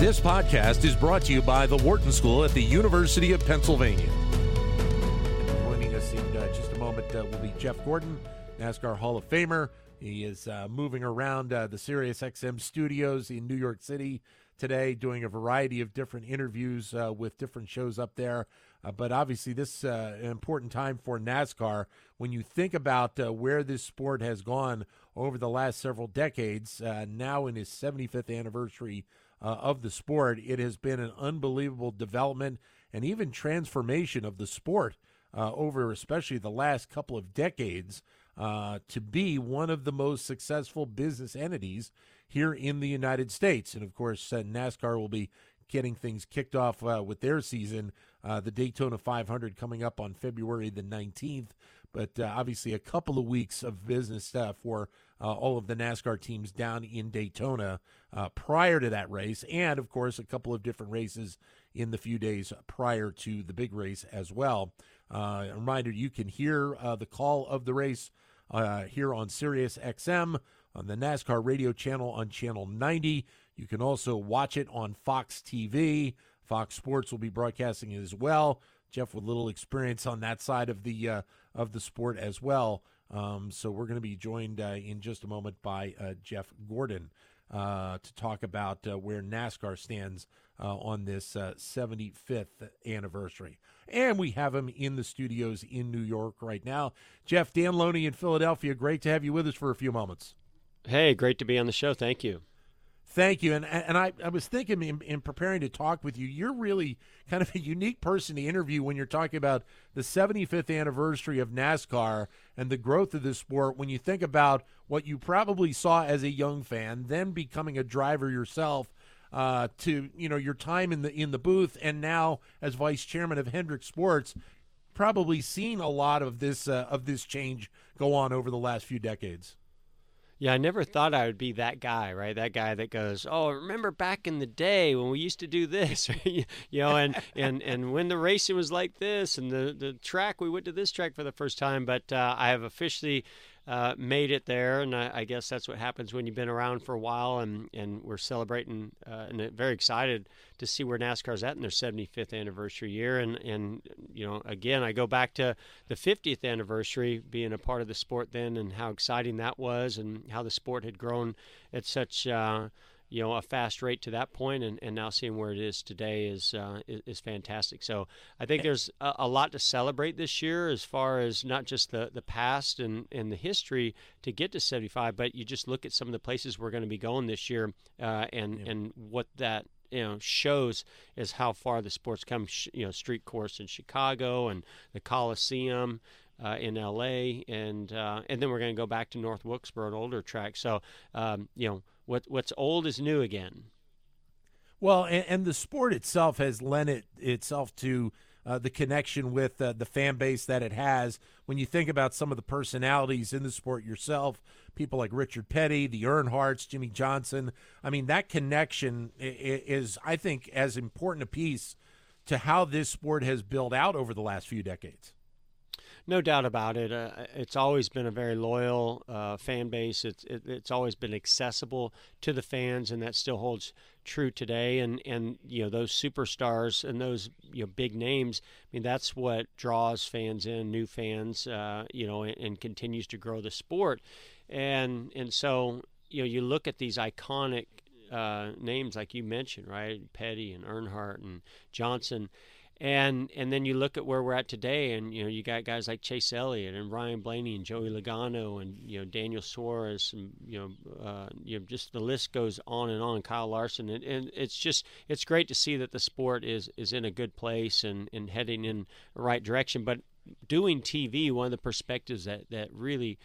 This podcast is brought to you by the Wharton School at the University of Pennsylvania. Joining us in just a moment will be Jeff Gordon, NASCAR Hall of Famer. He is moving around the Sirius XM studios in New York City today, doing a variety of different interviews with different shows up there. But obviously this an important time for NASCAR. When you think about where this sport has gone over the last several decades, now in his 75th anniversary of the sport, it has been an unbelievable development and even transformation of the sport over especially the last couple of decades to be one of the most successful business entities here in the United States. And, of course, NASCAR will be getting things kicked off with their season, the Daytona 500 coming up on February the 19th. But obviously a couple of weeks of business for all of the NASCAR teams down in Daytona prior to that race, and, of course, a couple of different races in the few days prior to the big race as well. A reminder, you can hear the call of the race here on Sirius XM, on the NASCAR radio channel on Channel 90. You can also watch it on Fox TV. Fox Sports will be broadcasting it as well. Jeff with little experience on that side of the sport as well. So we're going to be joined in just a moment by Jeff Gordon to talk about where NASCAR stands on this 75th anniversary. And we have him in the studios in New York right now. Jeff, Dan Loney in Philadelphia, great to have you with us for a few moments. Hey, great to be on the show. Thank you. Thank you. And I was thinking in preparing to talk with you, you're really kind of a unique person to interview when you're talking about the 75th anniversary of NASCAR and the growth of this sport. When you think about what you probably saw as a young fan, then becoming a driver yourself, to your time in the booth, and now as vice chairman of Hendrick Sports, probably seen a lot of this change go on over the last few decades. Yeah, I never thought I would be that guy, right? That guy that goes, oh, remember back in the day when we used to do this, and when the racing was like this, and the track, we went to this track for the first time, but I have officially made it there, and I guess that's what happens when you've been around for a while, and we're celebrating and very excited to see where NASCAR's at in their 75th anniversary year, and again, I go back to the 50th anniversary, being a part of the sport then, and how exciting that was, and how the sport had grown at such a fast rate to that point, and now seeing where it is today is fantastic. So I think there's a lot to celebrate this year as far as not just the past and the history to get to 75, but you just look at some of the places we're going to be going this year and what that shows is how far the sport's come, street course in Chicago and the Coliseum in LA, and then we're going to go back to North Wilkesboro, an older track. So, what's old is new again. Well, and the sport itself has lent itself to the connection with the fan base that it has. When you think about some of the personalities in the sport yourself, people like Richard Petty, the Earnhardts, Jimmy Johnson, I mean, that connection is, I think, as important a piece to how this sport has built out over the last few decades. No doubt about it. It's always been a very loyal fan base. It's always been accessible to the fans, and that still holds true today. And those superstars and those big names, I mean, that's what draws fans in, new fans, and continues to grow the sport. And so, you look at these iconic names like you mentioned, right? Petty and Earnhardt and Johnson. And then you look at where we're at today, and you got guys like Chase Elliott and Ryan Blaney and Joey Logano and Daniel Suarez and just the list goes on and on. Kyle Larson, and it's great to see that the sport is in a good place and heading in the right direction. But doing TV, one of the perspectives that really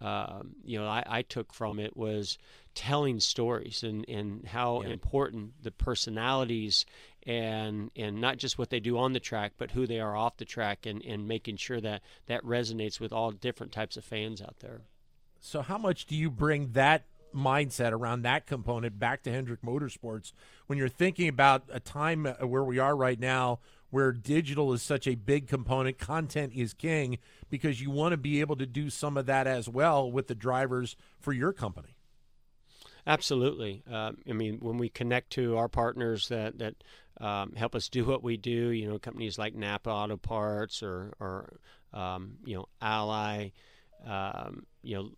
I took from it was telling stories and how important the personalities and not just what they do on the track, but who they are off the track, and making sure that resonates with all different types of fans out there. So how much do you bring that mindset around that component back to Hendrick Motorsports when you're thinking about a time where we are right now, where digital is such a big component, content is king, because you want to be able to do some of that as well with the drivers for your company? Absolutely. I mean, when we connect to our partners that help us do what we do, you know, companies like Napa Auto Parts or you know, Ally, you know,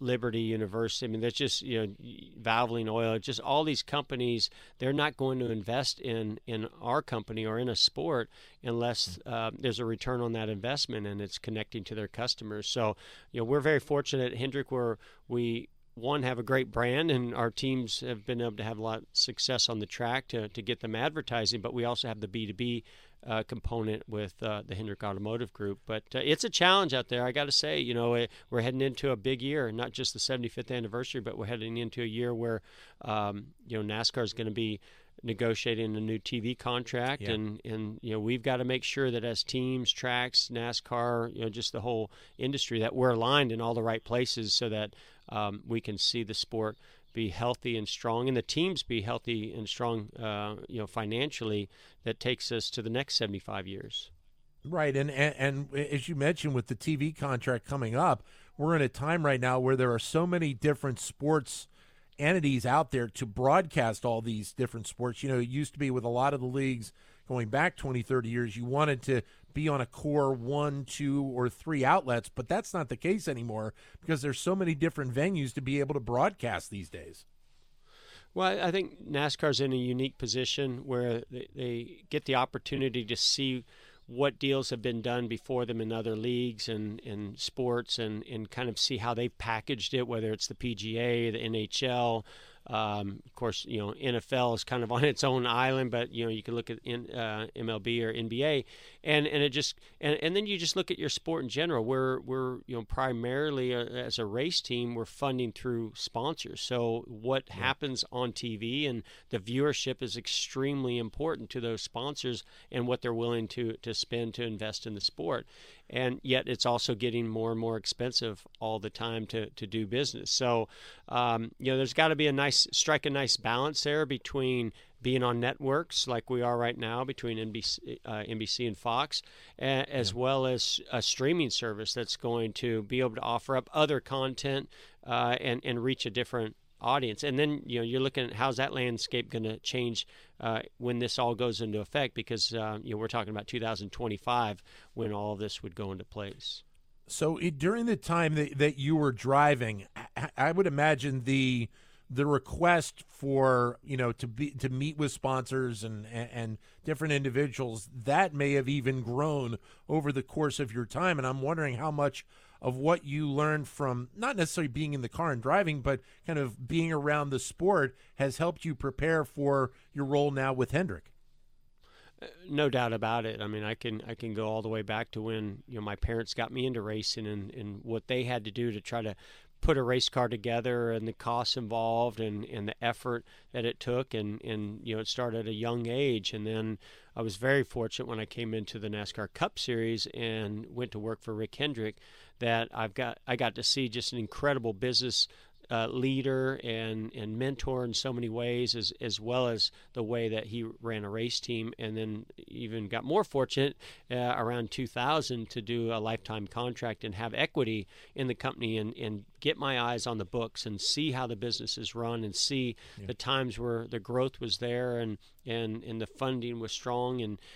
Liberty University. I mean, that's just, you know, Valvoline Oil, just all these companies, they're not going to invest in our company or in a sport unless there's a return on that investment and it's connecting to their customers. So, you know, we're very fortunate at Hendrick where we, one, have a great brand, and our teams have been able to have a lot of success on the track to get them advertising, but we also have the B2B component with the Hendrick Automotive Group. But it's a challenge out there, I got to say. You know, we're heading into a big year, not just the 75th anniversary, but we're heading into a year where, you know, NASCAR is going to be negotiating a new TV contract. Yeah. And, you know, we've got to make sure that as teams, tracks, NASCAR, you know, just the whole industry, that we're aligned in all the right places so that we can see the sport be healthy and strong, and the teams be healthy and strong, you know, financially. That takes us to the next 75 years. Right. And as you mentioned, with the TV contract coming up, we're in a time right now where there are so many different sports entities out there to broadcast all these different sports. You know, it used to be with a lot of the leagues going back 20, 30 years, you wanted to be on a core 1, 2, or 3 outlets, but that's not the case anymore because there's so many different venues to be able to broadcast these days. Well, I think NASCAR's in a unique position where they get the opportunity to see what deals have been done before them in other leagues and sports and kind of see how they've packaged it, whether it's the PGA, the NHL. Of course, you know, NFL is kind of on its own island, but, you know, you can look at MLB or NBA and it just and then you just look at your sport in general. We're you know, primarily as a race team, we're funding through sponsors. So what yeah. happens on TV and the viewership is extremely important to those sponsors and what they're willing to spend to invest in the sport. And yet it's also getting more and more expensive all the time to do business. So, you know, there's got to be a nice balance there between being on networks like we are right now, between NBC and Fox, as well as a streaming service that's going to be able to offer up other content and reach a different audience. And then, you know, you're looking at how's that landscape going to change when this all goes into effect, because you know, we're talking about 2025 when all this would go into place. So during the time that you were driving, I would imagine the request for, you know, to meet with sponsors and different individuals, that may have even grown over the course of your time. And I'm wondering how much of what you learned from not necessarily being in the car and driving, but kind of being around the sport has helped you prepare for your role now with Hendrick. No doubt about it. I mean, I can go all the way back to when, you know, my parents got me into racing and what they had to do to try to put a race car together and the costs involved and the effort that it took. And, you know, it started at a young age. And then I was very fortunate when I came into the NASCAR Cup Series and went to work for Rick Hendrick that I got to see just an incredible business leader and mentor in so many ways, as well as the way that he ran a race team, and then even got more fortunate around 2000 to do a lifetime contract and have equity in the company and get my eyes on the books and see how the business is run and see yeah. the times where the growth was there and the funding was strong and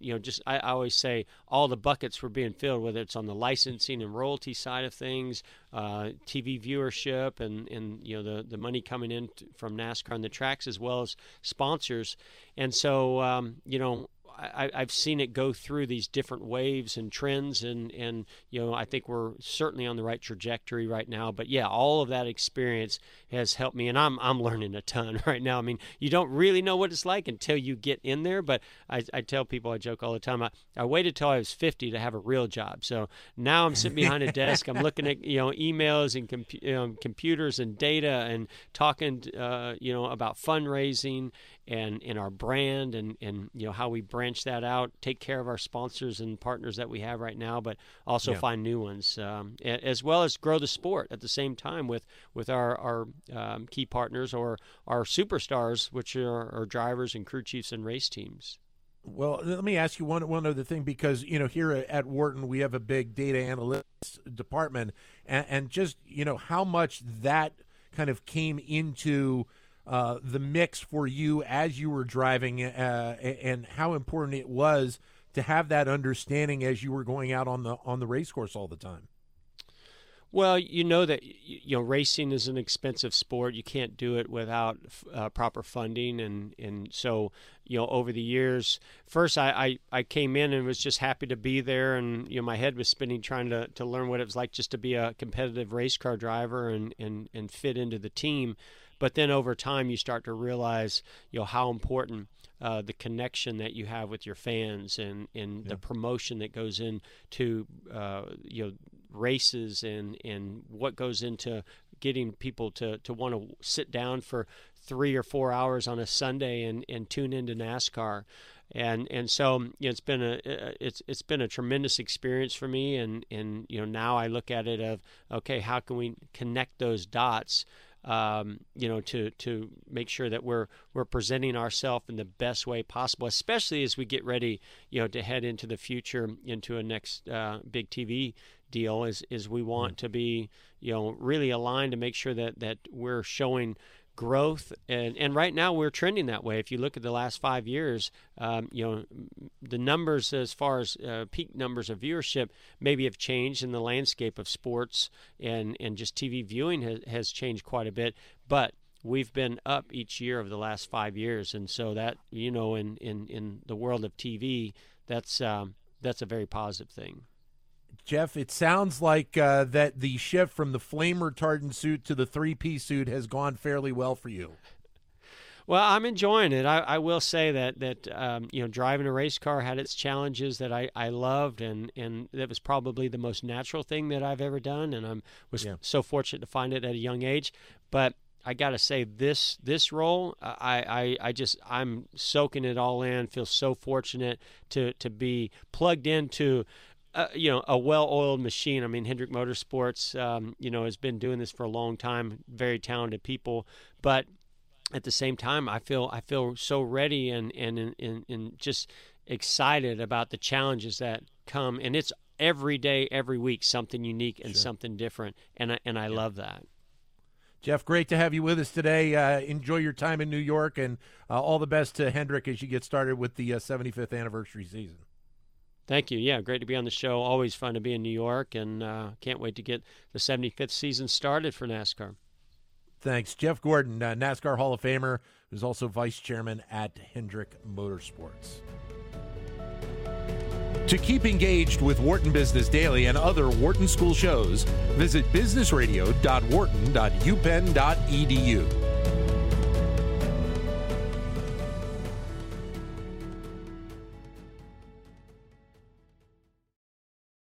you know, just I always say all the buckets were being filled, whether it's on the licensing and royalty side of things, TV viewership and you know, the money coming in from NASCAR on the tracks as well as sponsors. And so, you know, I've seen it go through these different waves and trends and, you know, I think we're certainly on the right trajectory right now, but yeah, all of that experience has helped me and I'm learning a ton right now. I mean, you don't really know what it's like until you get in there, but I tell people, I joke all the time, I waited till I was 50 to have a real job. So now I'm sitting behind a desk, I'm looking at, you know, emails and computers and data and talking, you know, about fundraising and in our brand and, you know, how we branch that out, take care of our sponsors and partners that we have right now, but also yeah. find new ones, as well as grow the sport at the same time with our key partners or our superstars, which are our drivers and crew chiefs and race teams. Well, let me ask you one other thing, because, you know, here at Wharton, we have a big data analytics department and just, you know, how much that kind of came into the mix for you as you were driving, and how important it was to have that understanding as you were going out on the race course all the time? Well, you know that racing is an expensive sport. You can't do it without proper funding, and so over the years, first I came in and was just happy to be there, and my head was spinning trying to learn what it was like just to be a competitive race car driver and fit into the team. But then over time, you start to realize how important the connection that you have with your fans and the promotion that goes into races and what goes into getting people to want to sit down for 3 or 4 hours on a Sunday and tune into NASCAR. And so it's been a tremendous experience for me, and now I look at it of, okay, how can we connect those dots to make sure that we're presenting ourselves in the best way possible, especially as we get ready, to head into the future, into a next big TV deal, is we want to be, really aligned to make sure that we're showing growth. And right now we're trending that way. If you look at the last 5 years, the numbers as far as peak numbers of viewership maybe have changed, and the landscape of sports and just TV viewing has changed quite a bit. But we've been up each year over the last 5 years. And so that, in the world of TV, that's a very positive thing. Jeff, it sounds like that the shift from the flame retardant suit to the 3-piece suit has gone fairly well for you. Well, I'm enjoying it. I will say that driving a race car had its challenges that I loved, and that was probably the most natural thing that I've ever done, and I was so fortunate to find it at a young age. But I got to say, this role, I'm soaking it all in. Feel so fortunate to be plugged into a well-oiled machine. I mean, Hendrick Motorsports, has been doing this for a long time. Very talented people, but at the same time, I feel so ready and just excited about the challenges that come. And it's every day, every week, something unique and something different. And I love that. Jeff, great to have you with us today. Enjoy your time in New York, and all the best to Hendrick as you get started with the 75th anniversary season. Thank you. Yeah, great to be on the show. Always fun to be in New York, and can't wait to get the 75th season started for NASCAR. Thanks. Jeff Gordon, NASCAR Hall of Famer, who's also vice chairman at Hendrick Motorsports. To keep engaged with Wharton Business Daily and other Wharton School shows, visit businessradio.wharton.upenn.edu.